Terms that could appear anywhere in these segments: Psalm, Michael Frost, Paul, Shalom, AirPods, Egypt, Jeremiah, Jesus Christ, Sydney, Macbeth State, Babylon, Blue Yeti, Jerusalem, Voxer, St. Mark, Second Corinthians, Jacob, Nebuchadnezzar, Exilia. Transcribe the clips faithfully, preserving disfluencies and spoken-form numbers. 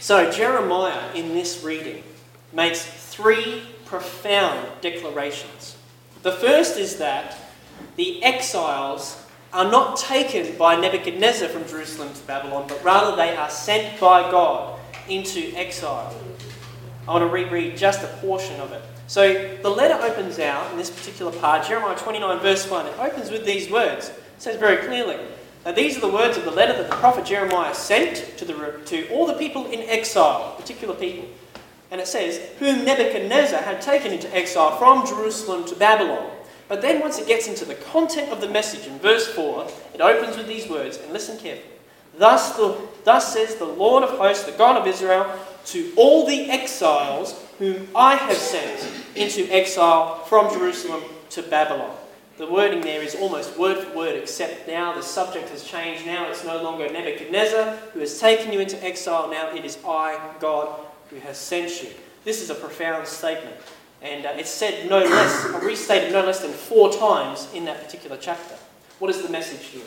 So Jeremiah, in this reading, makes three profound declarations. The first is that the exiles are not taken by Nebuchadnezzar from Jerusalem to Babylon, but rather they are sent by God into exile. I want to reread just a portion of it. So the letter opens out in this particular part, Jeremiah twenty-nine verse one, it opens with these words. It says very clearly, now these are the words of the letter that the prophet Jeremiah sent to, the, to all the people in exile, particular people. And it says, whom Nebuchadnezzar had taken into exile from Jerusalem to Babylon. But then once it gets into the content of the message in verse four, it opens with these words, and listen carefully. Thus, the, thus says the Lord of hosts, the God of Israel, to all the exiles whom I have sent into exile from Jerusalem to Babylon. The wording there is almost word for word, except now the subject has changed. Now it's no longer Nebuchadnezzar who has taken you into exile. Now it is I, God, who has sent you. This is a profound statement. And uh, it's said no less, or restated no less than four times in that particular chapter. What is the message here?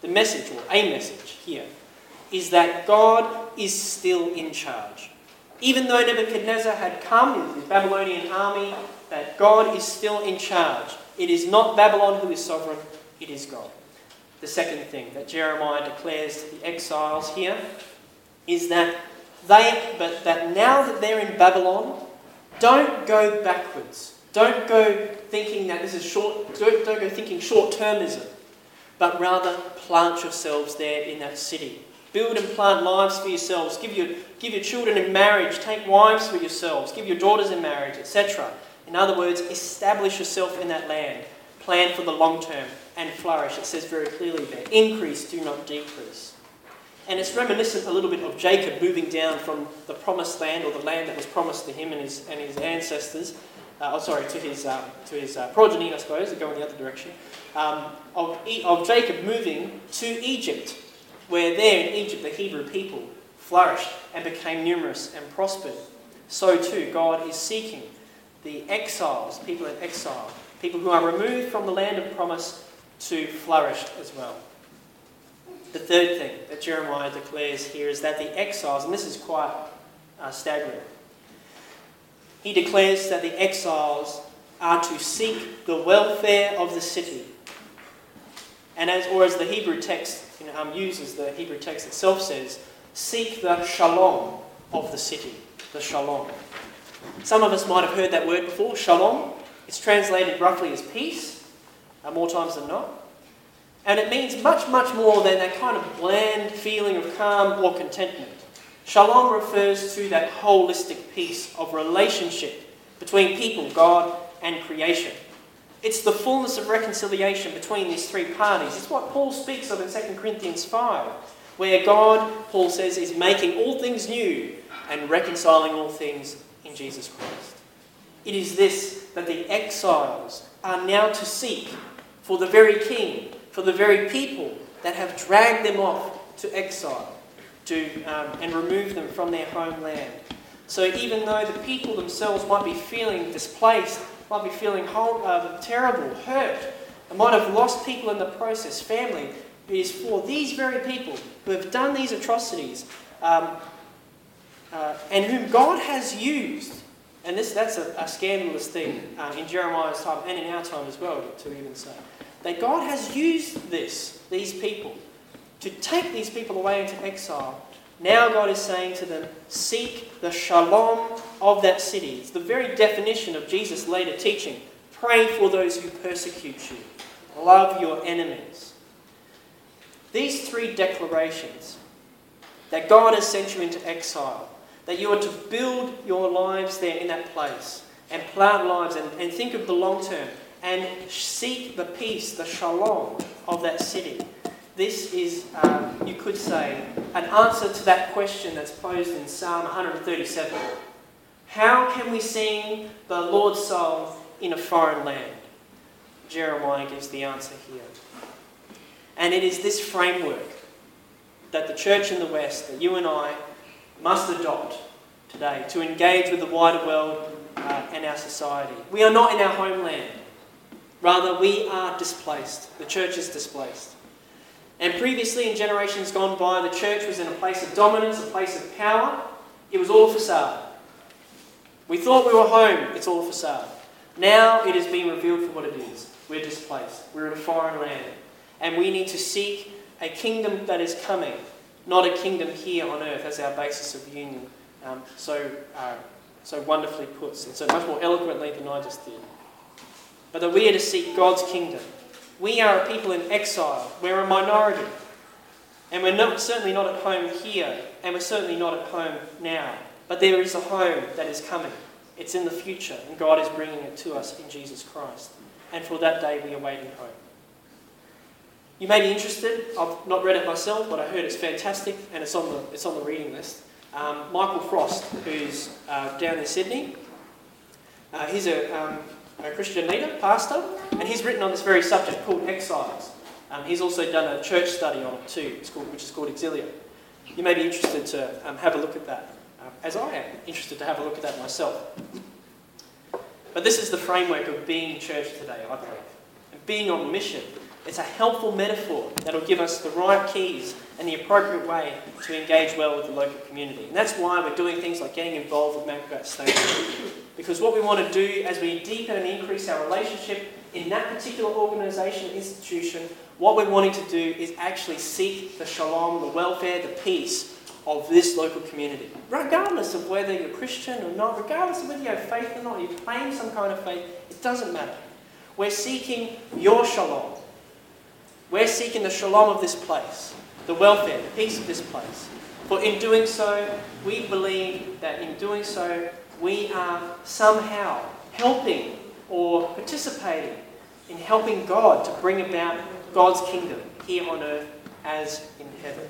The message, or a message here, is that God is still in charge. Even though Nebuchadnezzar had come in the Babylonian army, that God is still in charge. It is not Babylon who is sovereign, it is God. The second thing that Jeremiah declares to the exiles here is that they, but that now that they're in Babylon, don't go backwards. Don't go thinking that this is short, don't, don't go thinking short-termism, but rather plant yourselves there in that city. Build and plant lives for yourselves. Give your, give your children in marriage. Take wives for yourselves. Give your daughters in marriage, et cetera. In other words, establish yourself in that land. Plan for the long term and flourish. It says very clearly there, increase, do not decrease. And it's reminiscent a little bit of Jacob moving down from the promised land, or the land that was promised to him and his, and his ancestors. Uh, oh, sorry, to his um, to his uh, progeny, I suppose, to go in the other direction. Um, of, e- of Jacob moving to Egypt, where there in Egypt the Hebrew people flourished and became numerous and prospered. So too God is seeking the exiles, people in exile, people who are removed from the land of promise, to flourish as well. The third thing that Jeremiah declares here is that the exiles, and this is quite uh, staggering, he declares that the exiles are to seek the welfare of the city. And as, or as the Hebrew text you know, um, uses, the Hebrew text itself says, seek the shalom of the city, the shalom. Some of us might have heard that word before, shalom. It's translated roughly as peace, uh, more times than not. And it means much, much more than that kind of bland feeling of calm or contentment. Shalom refers to that holistic peace of relationship between people, God, and creation. It's the fullness of reconciliation between these three parties. It's what Paul speaks of in Second Corinthians five, where God, Paul says, is making all things new and reconciling all things in Jesus Christ. It is this that the exiles are now to seek for the very king, for the very people that have dragged them off to exile to um, and removed them from their homeland. So even though the people themselves might be feeling displaced, might be feeling whole, uh, terrible, hurt, and might have lost people in the process, family, it is for these very people who have done these atrocities um, uh, and whom God has used. And this that's a, a scandalous thing uh, in Jeremiah's time and in our time as well, to even say. That God has used this, these people, to take these people away into exile. Now God is saying to them, seek the shalom of that city. It's the very definition of Jesus' later teaching. Pray for those who persecute you. Love your enemies. These three declarations, that God has sent you into exile, that you are to build your lives there in that place, and plant lives and, and think of the long term, and seek the peace, the shalom of that city. This is, um, you could say, an answer to that question that's posed in Psalm one thirty-seven. How can we sing the Lord's song in a foreign land? Jeremiah gives the answer here. And it is this framework that the church in the West, that you and I, must adopt today to engage with the wider world uh, and our society. We are not in our homeland. Rather, we are displaced. The church is displaced. And previously, in generations gone by, the church was in a place of dominance, a place of power. It was all a facade. We thought we were home. It's all a facade. Now it is being revealed for what it is. We're displaced. We're in a foreign land. And we need to seek a kingdom that is coming, not a kingdom here on earth, as our basis of union um, so, uh, so wonderfully puts, and so much more eloquently than I just did. But that we are to seek God's kingdom. We are a people in exile. We're a minority. And we're not, certainly not at home here, and we're certainly not at home now. But there is a home that is coming. It's in the future, and God is bringing it to us in Jesus Christ. And for that day, we are waiting hope. You may be interested. I've not read it myself, but I heard it's fantastic, and it's on the it's on the reading list. Um, Michael Frost, who's uh, down in Sydney, uh, he's a, um, a Christian leader, pastor, and he's written on this very subject called exiles. Um, he's also done a church study on it too, it's called, which is called Exilia. You may be interested to um, have a look at that, um, as I am interested to have a look at that myself. But this is the framework of being church today, I believe, and being on mission. It's a helpful metaphor that will give us the right keys and the appropriate way to engage well with the local community. And that's why we're doing things like getting involved with Macbeth State. Because what we want to do as we deepen and increase our relationship in that particular organisation, institution, what we're wanting to do is actually seek the shalom, the welfare, the peace of this local community. Regardless of whether you're Christian or not, regardless of whether you have faith or not, you claim some kind of faith, it doesn't matter. We're seeking your shalom. We're seeking the shalom of this place, the welfare, the peace of this place. For in doing so, we believe that in doing so, we are somehow helping or participating in helping God to bring about God's kingdom here on earth as in heaven.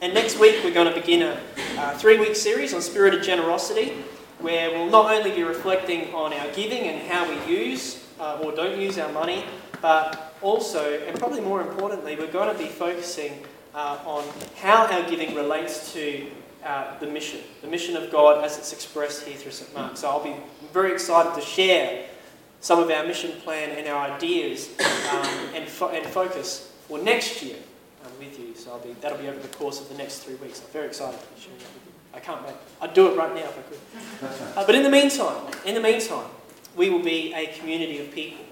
And next week, we're going to begin a uh, three-week series on spirited generosity, where we'll not only be reflecting on our giving and how we use uh, or don't use our money, but also, and probably more importantly, we're going to be focusing uh, on how our giving relates to uh, the mission, the mission of God as it's expressed here through Saint Mark. So I'll be very excited to share some of our mission plan and our ideas um, and, fo- and focus for next year um, with you. So I'll be, that'll be over the course of the next three weeks. I'm very excited to share that with you. I can't wait. I'd do it right now if I could. Uh, but in the meantime, in the meantime, we will be a community of people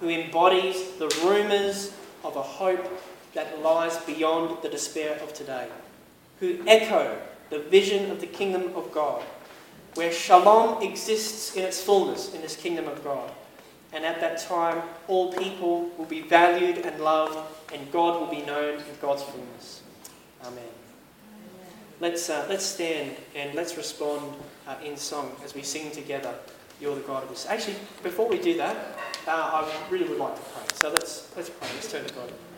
who embodies the rumours of a hope that lies beyond the despair of today, who echo the vision of the kingdom of God, where shalom exists in its fullness in this kingdom of God. And at that time, all people will be valued and loved, and God will be known in God's fullness. Amen. Amen. Let's, uh, let's stand and let's respond uh, in song as we sing together, "You're the God of this." Actually, before we do that, Uh, I really would like to pray. So let's let's pray. Let's turn to God.